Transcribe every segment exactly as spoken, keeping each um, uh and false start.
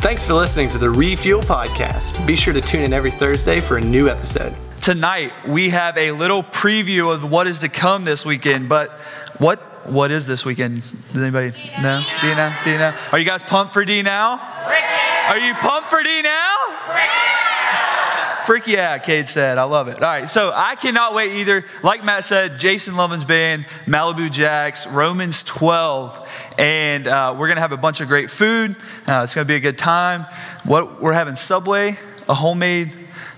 Thanks for listening to the Refuel Podcast. Be sure to tune in every Thursday for a new episode. Tonight, we have a little preview of what is to come this weekend, but what what is this weekend? Does anybody know? D and L? D and L? Are you guys pumped for D and L? Are you pumped for D and L? Frick yeah, Cade said. I love it. All right, so I cannot wait either. Like Matt said, Jason Lovin's Band, Malibu Jacks, Romans twelve, and uh, we're going to have a bunch of great food. Uh, it's going to be a good time. What we're having Subway, a homemade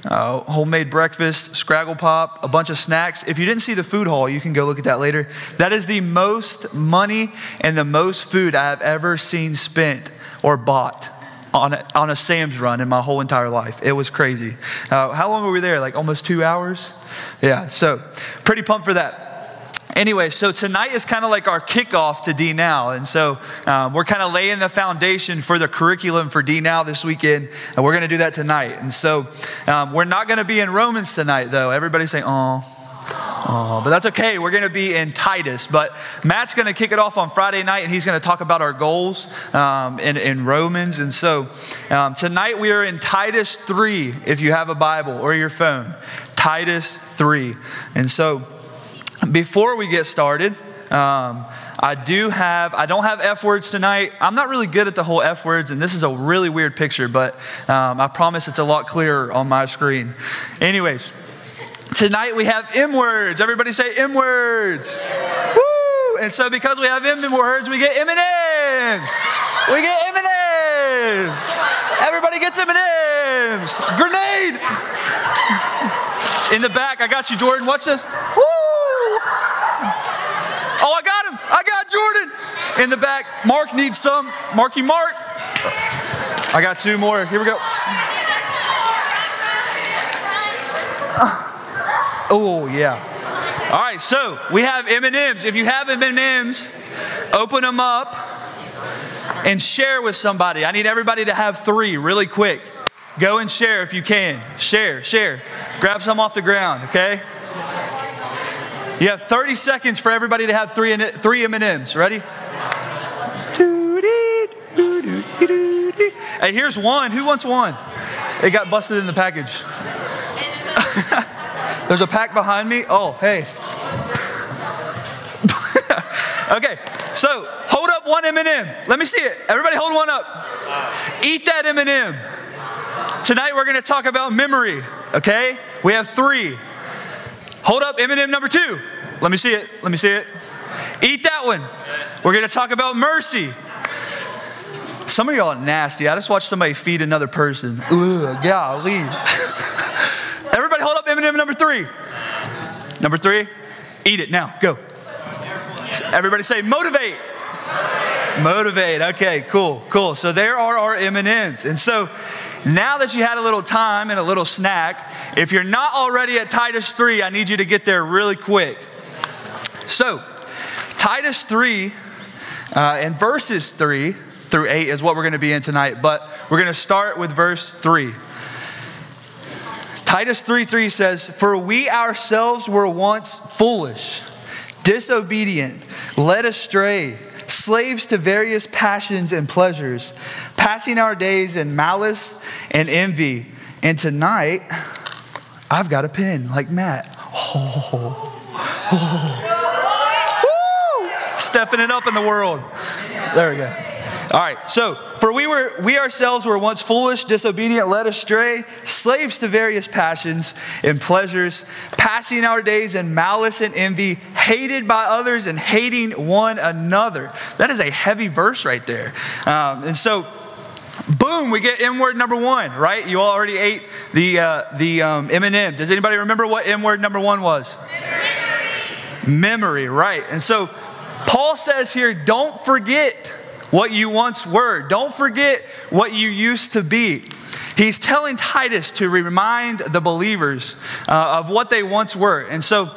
Uh, homemade breakfast, Scraggle Pop, a bunch of snacks. If you didn't see the food haul, you can go look at that later. That is the most money and the most food I have ever seen spent or bought on a, on a Sam's run in my whole entire life. It was crazy. Uh, how long were we there? Like almost two hours? Yeah, so pretty pumped for that. Anyway, so tonight is kind of like our kickoff to D-Now. And so um, we're kind of laying the foundation for the curriculum for D-Now this weekend. And we're going to do that tonight. And so um, we're not going to be in Romans tonight, though. Everybody's saying, oh, oh, but that's okay. We're going to be in Titus. But Matt's going to kick it off on Friday night, and he's going to talk about our goals um, in, in Romans. And so um, tonight we are in Titus three, if you have a Bible or your phone. Titus three. And so before we get started, um, I do have, I don't have F words tonight. I'm not really good at the whole F words, and this is a really weird picture, but um, I promise it's a lot clearer on my screen. Anyways, tonight we have M words. Everybody say M words. Woo! And so because we have M words, we get M and M's. We get M and M's. Everybody gets M and M's. Grenade. In the back, I got you, Jordan. Watch this. Woo! Oh, I got him. I got Jordan. In the back, Mark needs some. Marky Mark. I got two more. Here we go. Oh, yeah. All right, so we have M and M's. If you have M and M's, open them up and share with somebody. I need everybody to have three really quick. Go and share if you can. Share, share. Grab some off the ground, okay? You have thirty seconds for everybody to have three three M and M's. Ready? Hey, here's one. Who wants one? It got busted in the package. There's a pack behind me. Oh, hey. Okay, so hold up one M and M. Let me see it. Everybody hold one up. Eat that M and M. Tonight we're going to talk about memory, okay? We have three. Hold up M and M number two. Let me see it. Let me see it. Eat that one. We're going to talk about mercy. Some of y'all are nasty. I just watched somebody feed another person. Ugh, golly. Everybody hold up M and M number three. Number three. Eat it now. Go. Everybody say motivate. Motivate. Okay, cool, cool. So there are our M and M's. And so now that you had a little time and a little snack, if you're not already at Titus three, I need you to get there really quick. So, Titus three uh, and verses three through eight is what we're going to be in tonight, but we're going to start with verse three. Titus three three says, "For we ourselves were once foolish, disobedient, led astray, slaves to various passions and pleasures, passing our days in malice and envy." And tonight, I've got a pen like Matt. Oh, oh. Woo! Stepping it up in the world. There we go. All right, so for we were we ourselves were once foolish, disobedient, led astray, slaves to various passions and pleasures, passing our days in malice and envy, hated by others and hating one another. That is a heavy verse right there. Um, and so, boom, we get M word number one, right? You all already ate the uh, the um, M and M. Does anybody remember what M word number one was? Memory. Memory, right. And so Paul says here, don't forget what you once were. Don't forget what you used to be. He's telling Titus to remind the believers uh, of what they once were. And so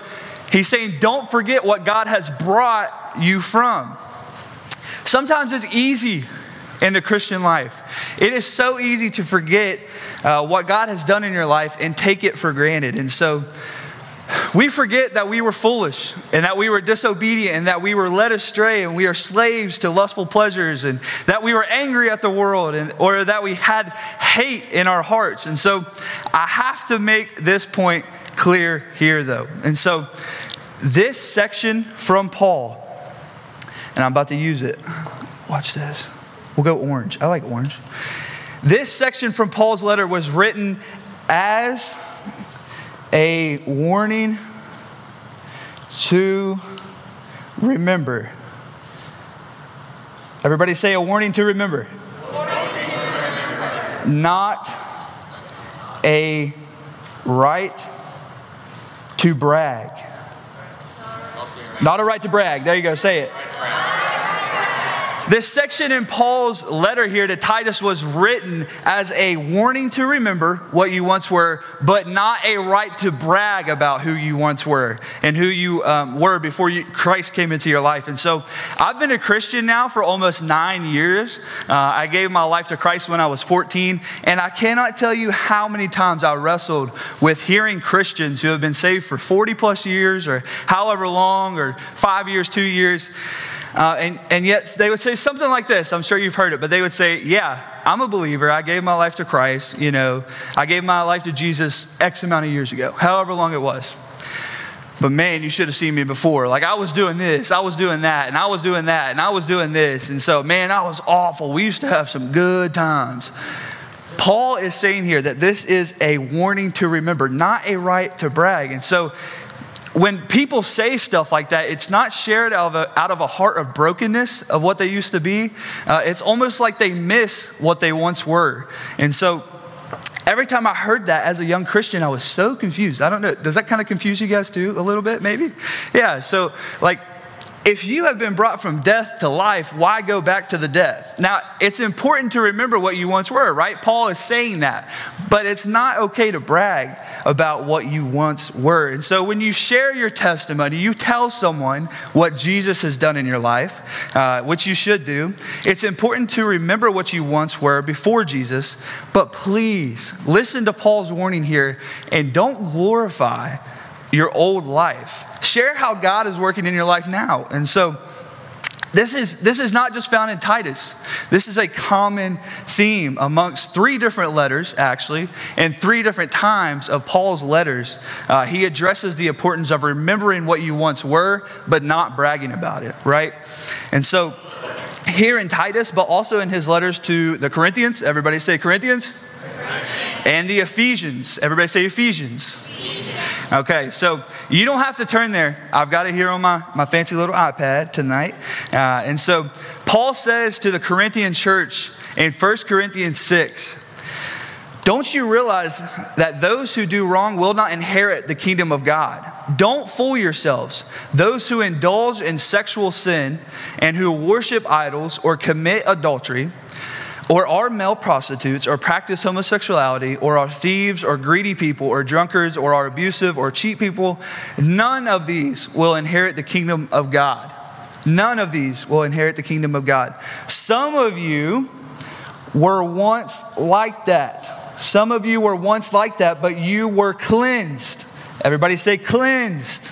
he's saying, don't forget what God has brought you from. Sometimes it's easy in the Christian life. It is so easy to forget uh, what God has done in your life and take it for granted. And so We forget that we were foolish and that we were disobedient and that we were led astray and we are slaves to lustful pleasures and that we were angry at the world and or that we had hate in our hearts. And so I have to make this point clear here though. And so this section from Paul, and I'm about to use it. Watch this. We'll go orange. I like orange. This section from Paul's letter was written as a warning to remember. Everybody say a warning to remember. Not a right to brag. Not a right to brag. There you go. Say it. This section in Paul's letter here to Titus was written as a warning to remember what you once were, but not a right to brag about who you once were and who you um, were before you, Christ came into your life. And so I've been a Christian now for almost nine years. Uh, I gave my life to Christ when I was fourteen, and I cannot tell you how many times I wrestled with hearing Christians who have been saved for forty plus years or however long or five years, two years. Uh, and, and yet they would say something like this. I'm sure you've heard it, but they would say, yeah, I'm a believer. I gave my life to Christ. You know, I gave my life to Jesus X amount of years ago, however long it was. But man, you should have seen me before. Like I was doing this, I was doing that, and I was doing that, and I was doing this. And so, man, I was awful. We used to have some good times. Paul is saying here that this is a warning to remember, not a right to brag. And so, when people say stuff like that, it's not shared out of a, out of a heart of brokenness of what they used to be. Uh, it's almost like they miss what they once were. And so every time I heard that as a young Christian, I was so confused. I don't know. Does that kind of confuse you guys too a little bit maybe? Yeah. So like if you have been brought from death to life, why go back to the death? Now, it's important to remember what you once were, right? Paul is saying that, but it's not okay to brag about what you once were. And so when you share your testimony, you tell someone what Jesus has done in your life, uh, which you should do. It's important to remember what you once were before Jesus, but please listen to Paul's warning here and don't glorify your old life. Share how God is working in your life now. And so this is this is not just found in Titus. This is a common theme amongst three different letters, actually, and three different times of Paul's letters. Uh, he addresses the importance of remembering what you once were, but not bragging about it, right? And so here in Titus, but also in his letters to the Corinthians, everybody say Corinthians. And the Ephesians, everybody say Ephesians. Ephesians. Okay, so you don't have to turn there. I've got it here on my, my fancy little iPad tonight. Uh, and so Paul says to the Corinthian church in First Corinthians six, don't you realize that those who do wrong will not inherit the kingdom of God? Don't fool yourselves. Those who indulge in sexual sin and who worship idols or commit adultery, or are male prostitutes, or practice homosexuality, or are thieves, or greedy people, or drunkards, or are abusive, or cheat people, none of these will inherit the kingdom of God. None of these will inherit the kingdom of God. Some of you were once like that. Some of you were once like that, but you were cleansed. Everybody say cleansed.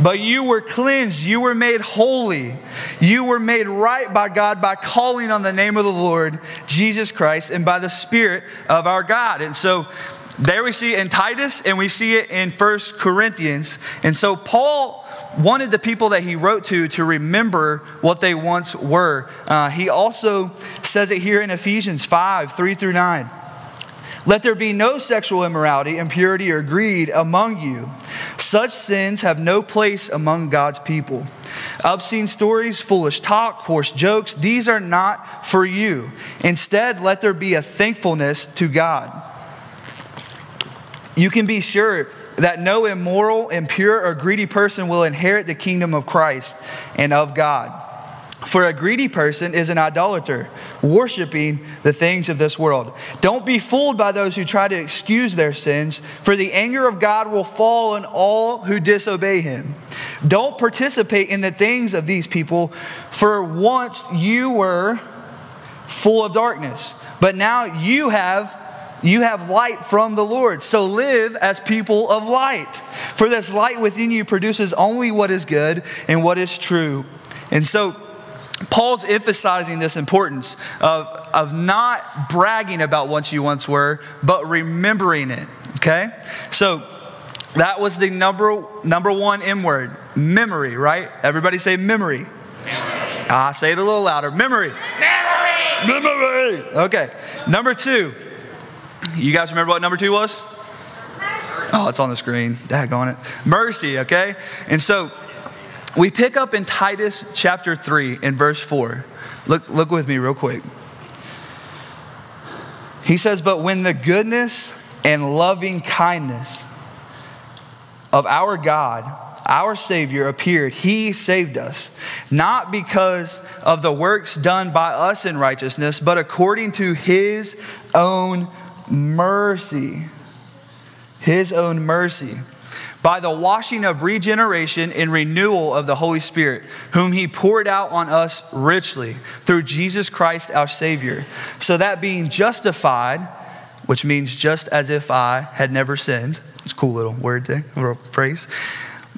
But you were cleansed, you were made holy, you were made right by God by calling on the name of the Lord Jesus Christ and by the Spirit of our God. And so there we see it in Titus and we see it in First Corinthians. And so Paul wanted the people that he wrote to to remember what they once were. Uh, he also says it here in Ephesians five, three through nine. Let there be no sexual immorality, impurity, or greed among you. Such sins have no place among God's people. Obscene stories, foolish talk, coarse jokes, these are not for you. Instead, let there be a thankfulness to God. You can be sure that no immoral, impure, or greedy person will inherit the kingdom of Christ and of God. For a greedy person is an idolater, worshiping the things of this world. Don't be fooled by those who try to excuse their sins, for the anger of God will fall on all who disobey him. Don't participate in the things of these people, for once you were full of darkness, but now you have You have light from the Lord, so live as people of light. For this light within you produces only what is good and what is true. And so Paul's emphasizing this importance of, of not bragging about what you once were, but remembering it, okay? So that was the number, number one M word, memory, right? Everybody say memory. Memory. I say it a little louder. Memory. Memory. Memory. Okay, number two. You guys remember what number two was? Oh, it's on the screen. Daggone it. Mercy, okay? And so we pick up in Titus chapter three in verse four. Look, look with me real quick. He says, but when the goodness and loving kindness of our God, our Savior, appeared, he saved us, not because of the works done by us in righteousness, but according to his own mercy, his own mercy, by the washing of regeneration and renewal of the Holy Spirit, whom he poured out on us richly through Jesus Christ our Savior, so that being justified, which means just as if I had never sinned, it's a cool little word thing, little phrase,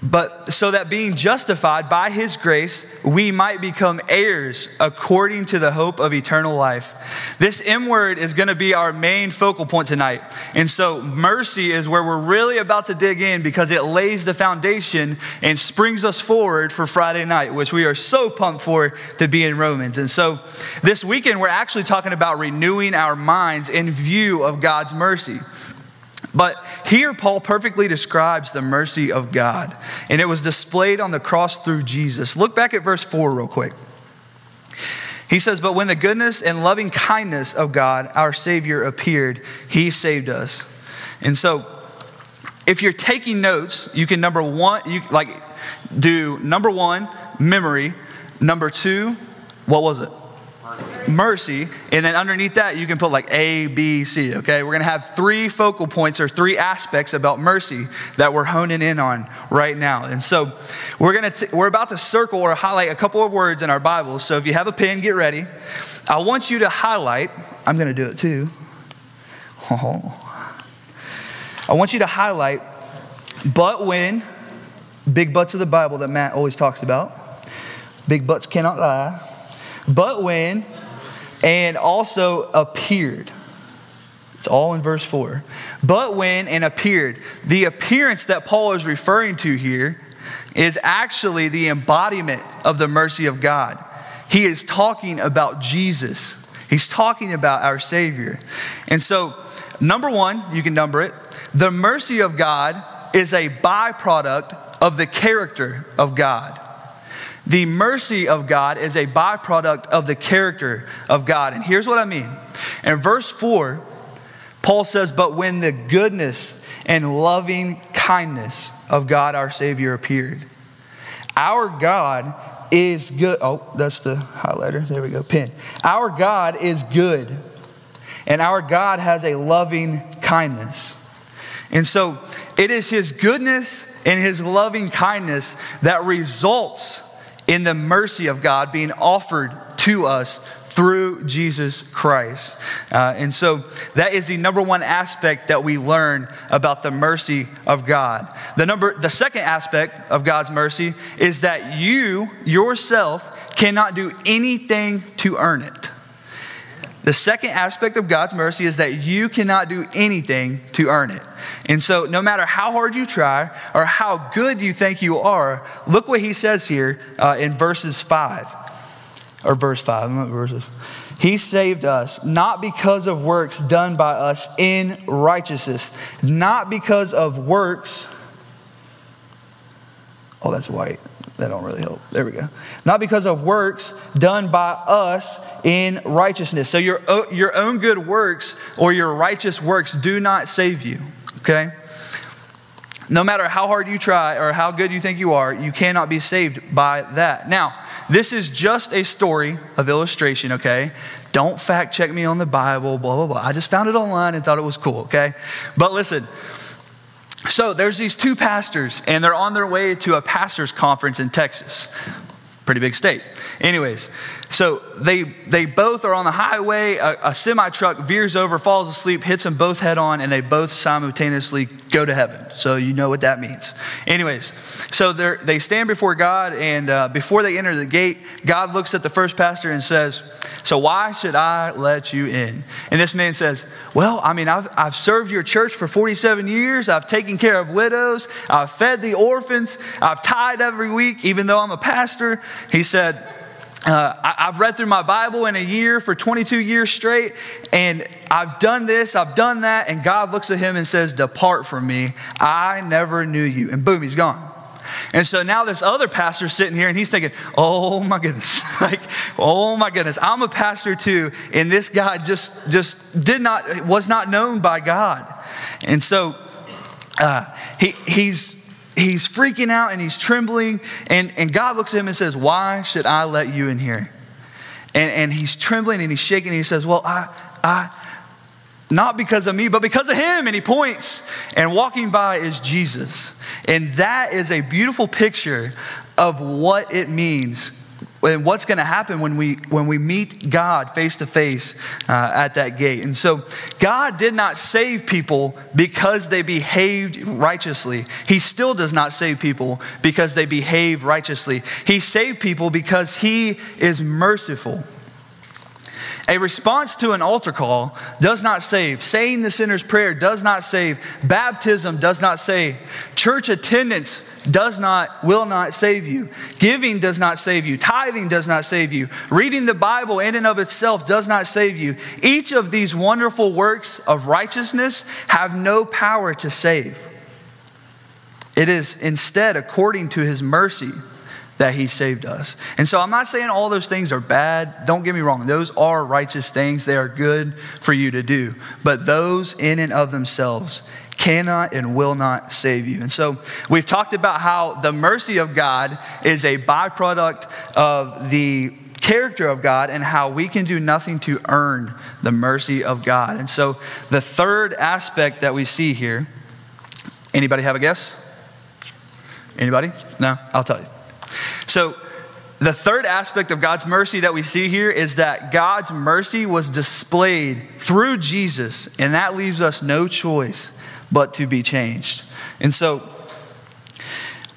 but so that being justified by his grace, we might become heirs according to the hope of eternal life. This M word is going to be our main focal point tonight. And so mercy is where we're really about to dig in, because it lays the foundation and springs us forward for Friday night, which we are so pumped for to be in Romans. And so this weekend, we're actually talking about renewing our minds in view of God's mercy. But here, Paul perfectly describes the mercy of God, and it was displayed on the cross through Jesus. Look back at verse four real quick. He says, but when the goodness and loving kindness of God, our Savior, appeared, he saved us. And so, if you're taking notes, you can number one, you like do number one, memory. Number two, what was it? Mercy, and then underneath that, you can put like A, B, C, okay? We're going to have three focal points or three aspects about mercy that we're honing in on right now. And so we're going to, we're about to circle or highlight a couple of words in our Bibles. So if you have a pen, get ready. I want you to highlight, I'm going to do it too. Oh. I want you to highlight, but when, big butts of the Bible that Matt always talks about, big butts cannot lie. But when, and also appeared. It's all in verse four. But when and appeared. The appearance that Paul is referring to here is actually the embodiment of the mercy of God. He is talking about Jesus. He's talking about our Savior. And so, number one, you can number it. The mercy of God is a byproduct of the character of God. The mercy of God is a byproduct of the character of God. And here's what I mean. In verse four, Paul says, but when the goodness and loving kindness of God, our Savior, appeared. Our God is good. Oh, that's the highlighter. There we go, pen. Our God is good. And our God has a loving kindness. And so it is his goodness and his loving kindness that results in the mercy of God being offered to us through Jesus Christ. Uh, and so that is the number one aspect that we learn about the mercy of God. The number, the second aspect of God's mercy is that you yourself cannot do anything to earn it. The second aspect of God's mercy is that you cannot do anything to earn it. And so no matter how hard you try or how good you think you are, look what he says here uh, in verses five, or verse five, not verses. He saved us, not because of works done by us in righteousness, not because of works. Oh, that's white. That don't really help. There we go. Not because of works done by us in righteousness. So your, your own good works or your righteous works do not save you, okay? No matter how hard you try or how good you think you are, you cannot be saved by that. Now, this is just a story of illustration, okay? Don't fact check me on the Bible, blah, blah, blah. I just found it online and thought it was cool, okay? But listen. So there's these two pastors, and they're on their way to a pastor's conference in Texas. Pretty big state. Anyways, so they they both are on the highway. A, a semi-truck veers over, falls asleep, hits them both head on, and they both simultaneously go to heaven. So you know what that means. Anyways, so they they stand before God, and uh, before they enter the gate, God looks at the first pastor and says, "So why should I let you in?" And this man says, "Well, I mean, I've, I've served your church for forty-seven years. I've taken care of widows. I've fed the orphans. I've tithed every week, even though I'm a pastor." He said, uh, I've read through my Bible in a year for twenty-two years straight, and I've done this, I've done that. And God looks at him and says, "Depart from me. I never knew you." And boom, he's gone. And so now this other pastor's sitting here and he's thinking, oh my goodness, like, oh my goodness, I'm a pastor too. And this guy just, just did not, was not known by God. And so uh, he he's, He's freaking out and he's trembling. And, and God looks at him and says, "Why should I let you in here?" And, and he's trembling and he's shaking. And he says, well, I, I, not because of me, but because of him. And he points, and walking by is Jesus. And that is a beautiful picture of what it means and what's going to happen when we when we meet God face to face at that gate. And so God did not save people because they behaved righteously. He still does not save people because they behave righteously. He saved people because he is merciful. A response to an altar call does not save. Saying the sinner's prayer does not save. Baptism does not save. Church attendance does not, will not save you. Giving does not save you. Tithing does not save you. Reading the Bible in and of itself does not save you. Each of these wonderful works of righteousness have no power to save. It is instead according to his mercy that he saved us. And so I'm not saying all those things are bad. Don't get me wrong. Those are righteous things. They are good for you to do. But those in and of themselves cannot and will not save you. And so we've talked about how the mercy of God is a byproduct of the character of God and how we can do nothing to earn the mercy of God. And so the third aspect that we see here, anybody have a guess? Anybody? No? I'll tell you. So the third aspect of God's mercy that we see here is that God's mercy was displayed through Jesus, and that leaves us no choice but to be changed. And so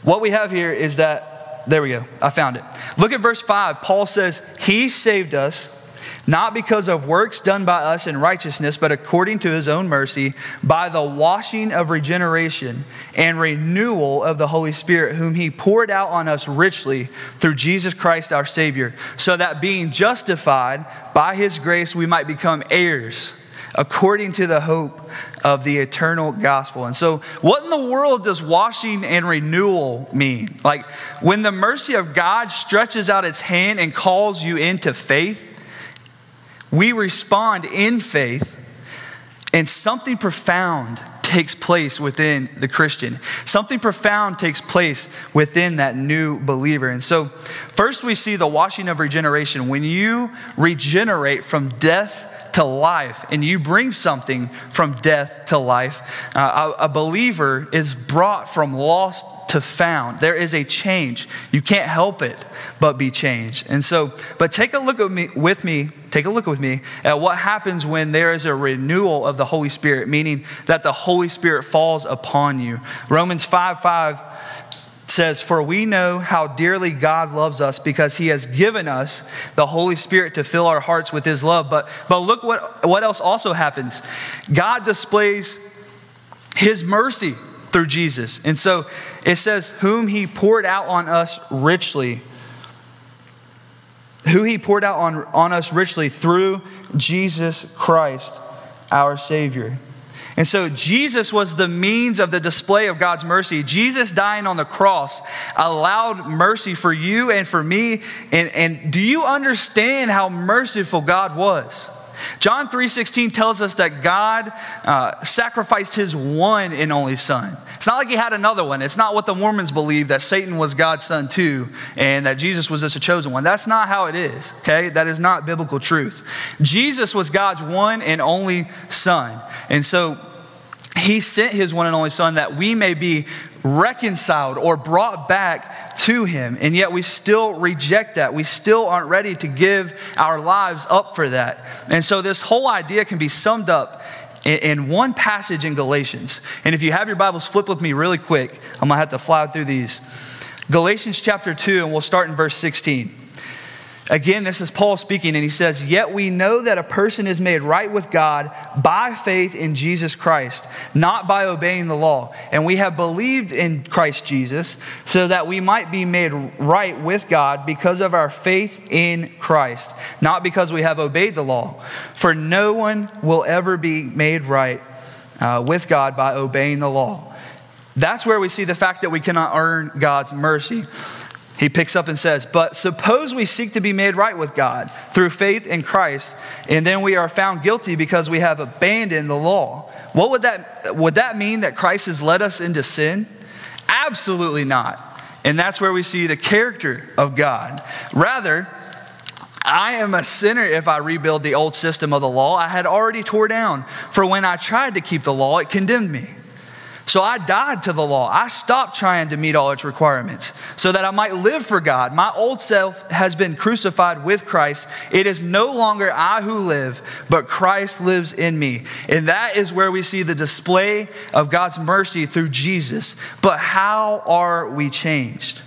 what we have here is that, there we go, I found it. Look at verse five. Paul says, "He saved us, not because of works done by us in righteousness, but according to his own mercy, by the washing of regeneration and renewal of the Holy Spirit, whom he poured out on us richly through Jesus Christ our Savior, so that being justified by his grace, we might become heirs according to the hope of the eternal gospel." And so what in the world does washing and renewal mean? Like, when the mercy of God stretches out its hand and calls you into faith, we respond in faith, and something profound takes place within the Christian. Something profound takes place within that new believer. And so first we see the washing of regeneration. When you regenerate from death to life, and you bring something from death to life, uh, a, a believer is brought from lost to to found. There is a change. You can't help it but be changed. And so, but take a look at me, with me, take a look with me at what happens when there is a renewal of the Holy Spirit, meaning that the Holy Spirit falls upon you. Romans five five says, "For we know how dearly God loves us because he has given us the Holy Spirit to fill our hearts with his love." But but look what, what else also happens. God displays his mercy through Jesus. And so it says, whom he poured out on us richly. Who he poured out on, on us richly through Jesus Christ, our Savior. And so Jesus was the means of the display of God's mercy. Jesus dying on the cross allowed mercy for you and for me. And, and do you understand how merciful God was? John three sixteen tells us that God uh, sacrificed his one and only son. It's not like he had another one. It's not what the Mormons believe, that Satan was God's son too and that Jesus was just a chosen one. That's not how it is, okay? That is not biblical truth. Jesus was God's one and only son. And so He sent his one and only Son that we may be reconciled or brought back to him. And yet we still reject that. We still aren't ready to give our lives up for that. And so this whole idea can be summed up in one passage in Galatians. And if you have your Bibles, flip with me really quick. I'm going to have to fly through these. Galatians chapter two, and we'll start in verse sixteen. Again, this is Paul speaking, and he says, "Yet we know that a person is made right with God by faith in Jesus Christ, not by obeying the law. And we have believed in Christ Jesus so that we might be made right with God because of our faith in Christ, not because we have obeyed the law. For no one will ever be made right uh, with God by obeying the law." That's where we see the fact that we cannot earn God's mercy. He picks up and says, "But suppose we seek to be made right with God through faith in Christ, and then we are found guilty because we have abandoned the law." What would that, would that mean that Christ has led us into sin? Absolutely not. And that's where we see the character of God. Rather, I am a sinner if I rebuild the old system of the law I had already tore down. For when I tried to keep the law, it condemned me. So I died to the law. I stopped trying to meet all its requirements so that I might live for God. My old self has been crucified with Christ. It is no longer I who live, but Christ lives in me. And that is where we see the display of God's mercy through Jesus. But how are we changed?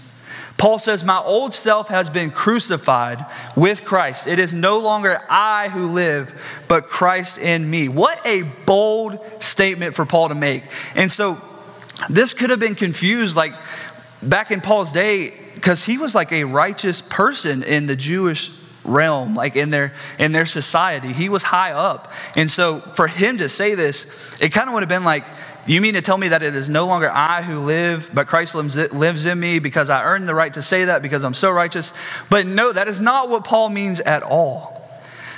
Paul says, "My old self has been crucified with Christ. It is no longer I who live, but Christ in me." What a bold statement for Paul to make. And so this could have been confused like back in Paul's day, because he was like a righteous person in the Jewish realm, like in their in their society. He was high up. And so for him to say this, it kind of would have been like, "You mean to tell me that it is no longer I who live, but Christ lives in me because I earned the right to say that because I'm so righteous?" But no, that is not what Paul means at all.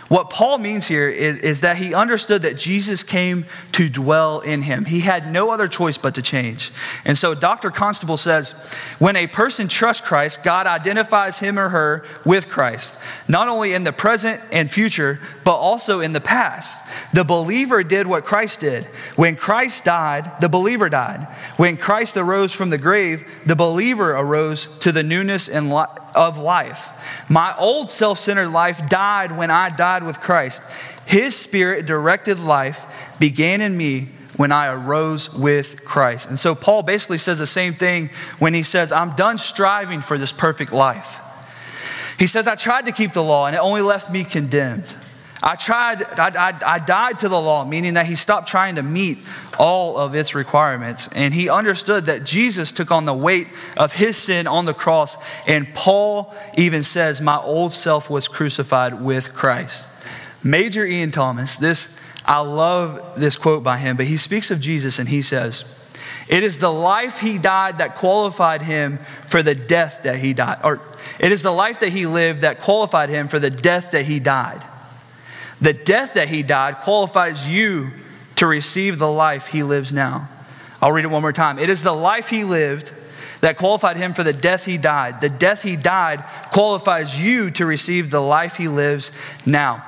What Paul means here is, is that he understood that Jesus came to dwell in him. He had no other choice but to change. And so Doctor Constable says, "When a person trusts Christ, God identifies him or her with Christ, not only in the present and future, but also in the past. The believer did what Christ did. When Christ died, the believer died. When Christ arose from the grave, the believer arose to the newness and life. Of life. My old self-centered life died when I died with Christ. His spirit directed life began in me when I arose with Christ." And so Paul basically says the same thing when he says, "I'm done striving for this perfect life." He says, "I tried to keep the law and it only left me condemned. I tried, I, I, I died to the law," meaning that he stopped trying to meet all of its requirements. And he understood that Jesus took on the weight of his sin on the cross. And Paul even says, "My old self was crucified with Christ." Major Ian Thomas, this, I love this quote by him, but he speaks of Jesus and he says, "It is the life he died that qualified him for the death that he died. Or it is the life that he lived that qualified him for the death that he died. The death that he died qualifies you to receive the life he lives now." I'll read it one more time. "It is the life he lived that qualified him for the death he died. The death he died qualifies you to receive the life he lives now."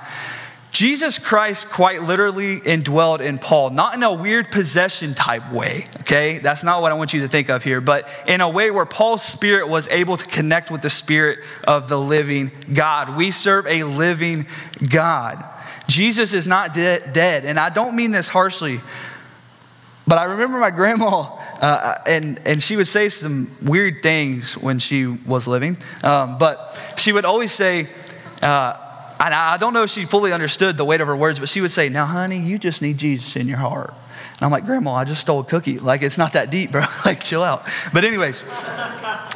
Jesus Christ quite literally indwelled in Paul, not in a weird possession type way, okay? That's not what I want you to think of here, but in a way where Paul's spirit was able to connect with the spirit of the living God. We serve a living God. Jesus is not de- dead, and I don't mean this harshly, but I remember my grandma, uh, and, and she would say some weird things when she was living, um, but she would always say, uh, and I don't know if she fully understood the weight of her words, but she would say, "Now, honey, you just need Jesus in your heart." And I'm like, "Grandma, I just stole a cookie. Like, it's not that deep, bro. Like, chill out." But anyways,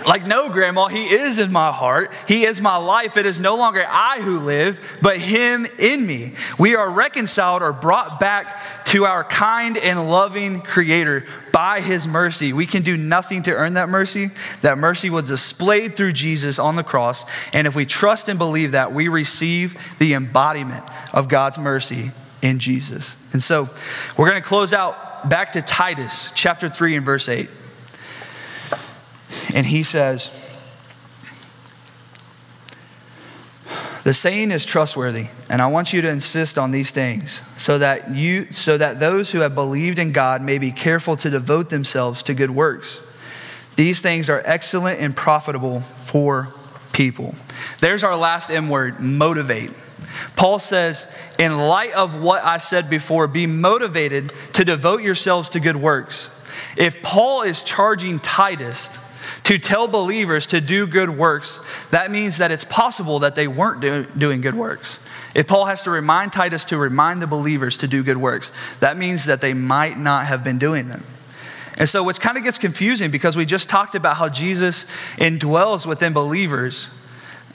like, "No, Grandma, he is in my heart. He is my life. It is no longer I who live, but him in me." We are reconciled or brought back to our kind and loving Creator by his mercy. We can do nothing to earn that mercy. That mercy was displayed through Jesus on the cross. And if we trust and believe that, we receive the embodiment of God's mercy in Jesus. And so we're going to close out back to Titus chapter three and verse eight. And he says, The saying is trustworthy, and I want you to insist on these things, so that you, so that those who have believed in God may be careful to devote themselves to good works. These things are excellent and profitable for people. There's our last M word, motivate. Paul says, in light of what I said before, be motivated to devote yourselves to good works. If Paul is charging Titus to tell believers to do good works, that means that it's possible that they weren't do, doing good works. If Paul has to remind Titus to remind the believers to do good works, that means that they might not have been doing them. And so it kind of gets confusing, because we just talked about how Jesus indwells within believers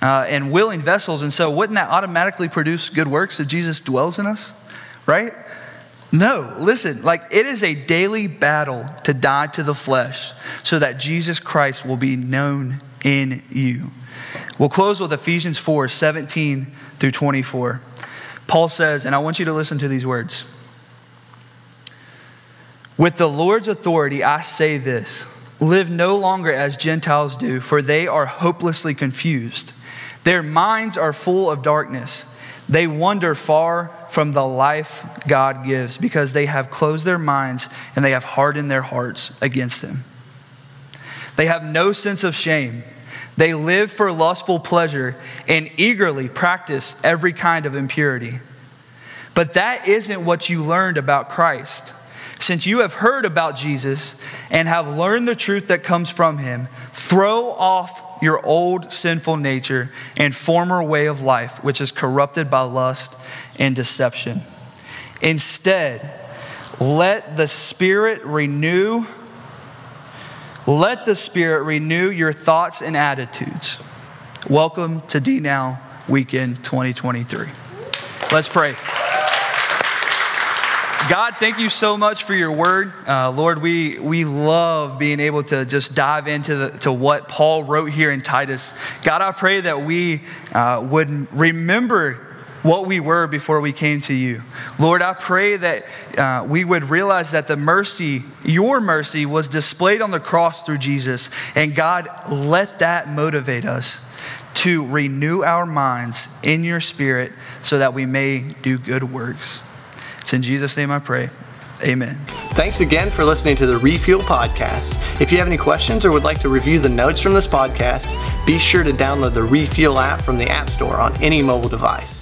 uh, and willing vessels. And so wouldn't that automatically produce good works if Jesus dwells in us, right? No, listen, like it is a daily battle to die to the flesh so that Jesus Christ will be known in you. We'll close with Ephesians four, seventeen through twenty-four. Paul says, and I want you to listen to these words. With the Lord's authority, I say this, live no longer as Gentiles do, for they are hopelessly confused. Their minds are full of darkness. They wander far from the life God gives, because they have closed their minds and they have hardened their hearts against him. They have no sense of shame. They live for lustful pleasure and eagerly practice every kind of impurity. But that isn't what you learned about Christ. Since you have heard about Jesus and have learned the truth that comes from him, throw off your old sinful nature and former way of life, which is corrupted by lust and deception. Instead, let the Spirit renew, let the Spirit renew your thoughts and attitudes. Welcome to D Now Weekend twenty twenty-three. Let's pray. God, thank you so much for your word. Uh, Lord, we we love being able to just dive into the, to what Paul wrote here in Titus. God, I pray that we uh, would remember what we were before we came to you. Lord, I pray that uh, we would realize that the mercy, your mercy, was displayed on the cross through Jesus. And God, let that motivate us to renew our minds in your Spirit so that we may do good works. It's in Jesus' name I pray. Amen. Thanks again for listening to the Refuel Podcast. If you have any questions or would like to review the notes from this podcast, be sure to download the Refuel app from the App Store on any mobile device.